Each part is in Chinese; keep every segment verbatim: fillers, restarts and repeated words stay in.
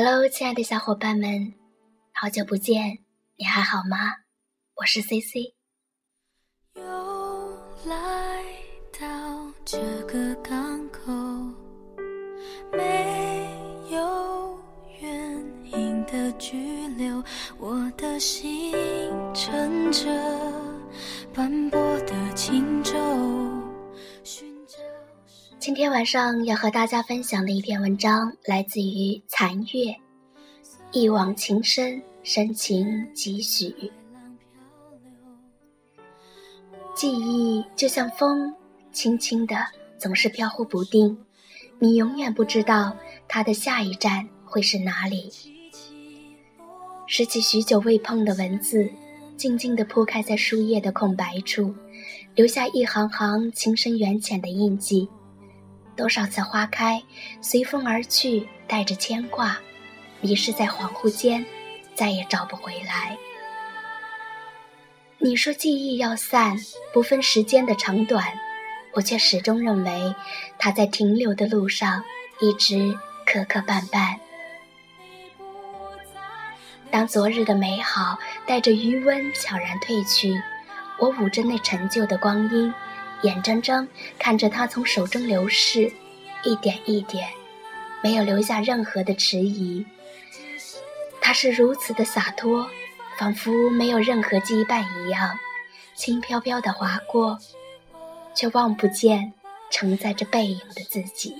Hello， 亲爱的小伙伴们，好久不见，你还好吗？我是 C C。 又来到这个港口，没有原因的拘留，我的心乘着斑驳的轻舟。今天晚上要和大家分享的一篇文章来自于残月，一往情深，深情几许。记忆就像风，轻轻的，总是飘忽不定，你永远不知道它的下一站会是哪里。拾起许久未碰的文字，静静地铺开在书页的空白处，留下一行行情深缘浅的印记。多少次花开随风而去，带着牵挂，迷失在恍惚间，再也找不回来。你说记忆要散，不分时间的长短，我却始终认为它在停留的路上一直磕磕绊绊。当昨日的美好带着余温悄然褪去，我捂着那陈旧的光阴，眼睁睁看着它从手中流逝，一点一点，没有留下任何的迟疑。它是如此的洒脱，仿佛没有任何羁绊一样，轻飘飘地划过，却望不见承载着背影的自己。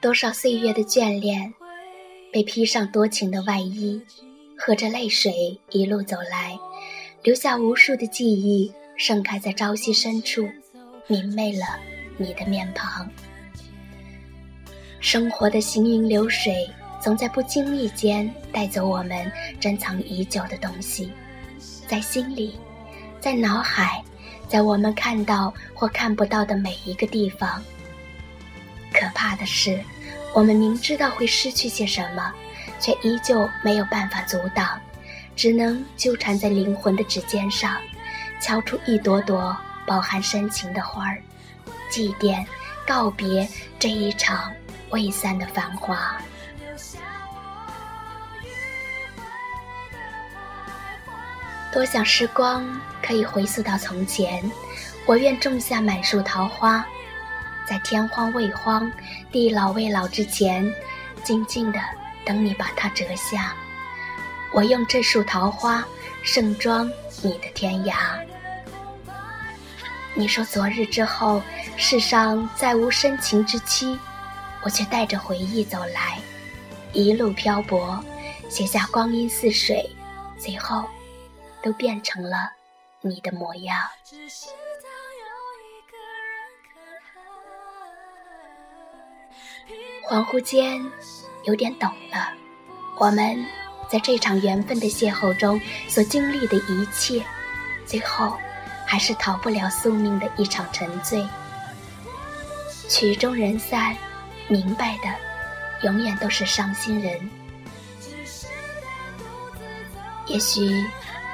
多少岁月的眷恋，被披上多情的外衣，喝着泪水一路走来，留下无数的记忆，盛开在朝夕深处，明媚了你的面庞。生活的行云流水，总在不经意间带走我们珍藏已久的东西，在心里，在脑海，在我们看到或看不到的每一个地方。可怕的是，我们明知道会失去些什么，却依旧没有办法阻挡，只能纠缠在灵魂的指尖上，敲出一朵朵饱含深情的花儿，祭奠告别这一场未散的繁华。多想时光可以回溯到从前，我愿种下满树桃花，在天荒未荒，地老未老之前，静静地等你把它折下。我用这束桃花盛装你的天涯。你说昨日之后，世上再无深情之期，我却带着回忆走来，一路漂泊，写下光阴似水，最后都变成了你的模样。恍惚间有点懂了，我们在这场缘分的邂逅中所经历的一切，最后还是逃不了宿命的一场沉醉。曲终人散，明白的永远都是伤心人。也许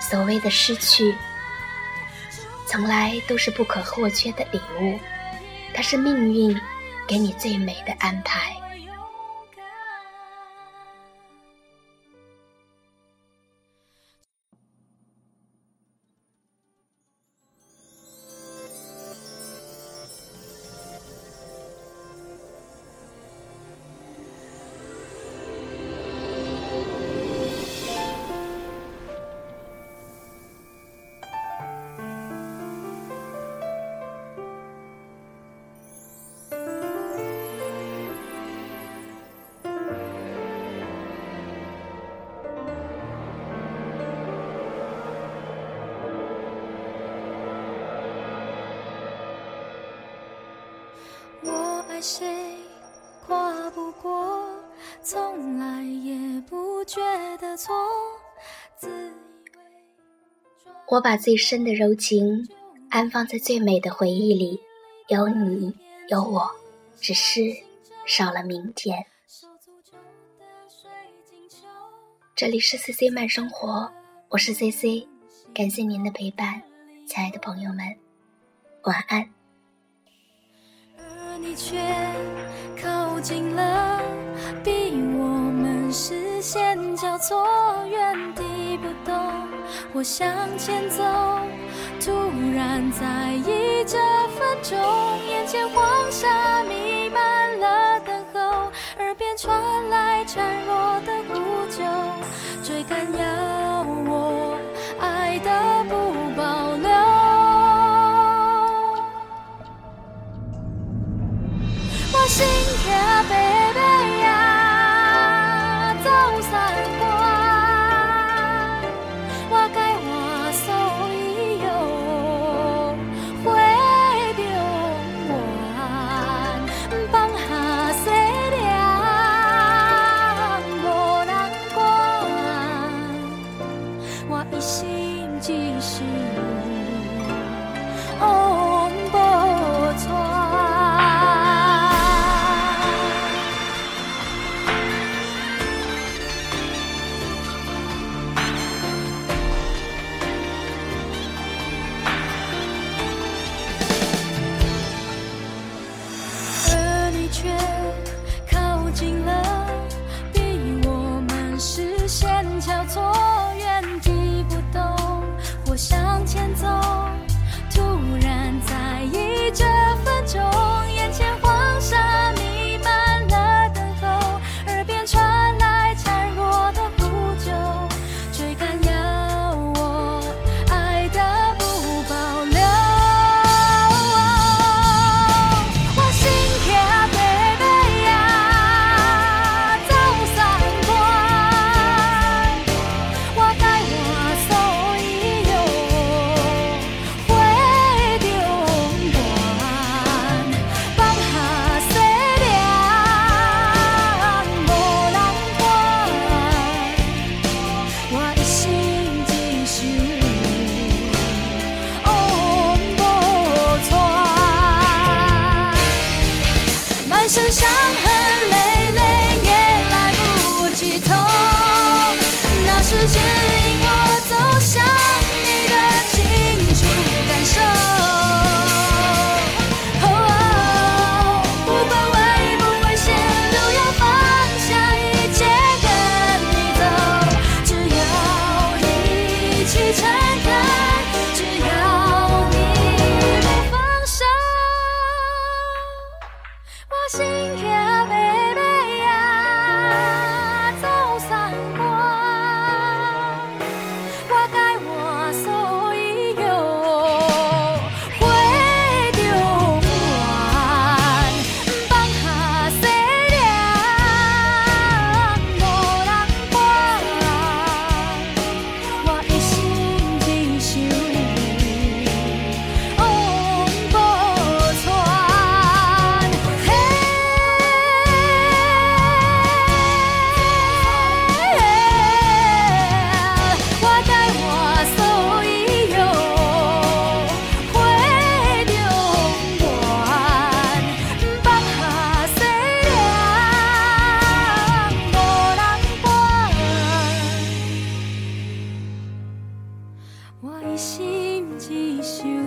所谓的失去，从来都是不可或缺的礼物，它是命运给你最美的安排。我爱谁跨不过，从来也不觉得错，自以为我把最深的柔情安放在最美的回忆里，有你有我，只是少了明天。这里是 C C 慢生活，我是 C C， 感谢您的陪伴，亲爱的朋友们，晚安。而你却靠近了，逼我们视线交错，原地不动，我向前走，突然在意这分钟，眼前黄沙弥漫了等候，耳边传来孱弱的呼救，追赶要我爱的不保留，我心跳被被呀走散光，我该我手一游回流完，放下西凉无人管，我一心只是往无传。我一心只想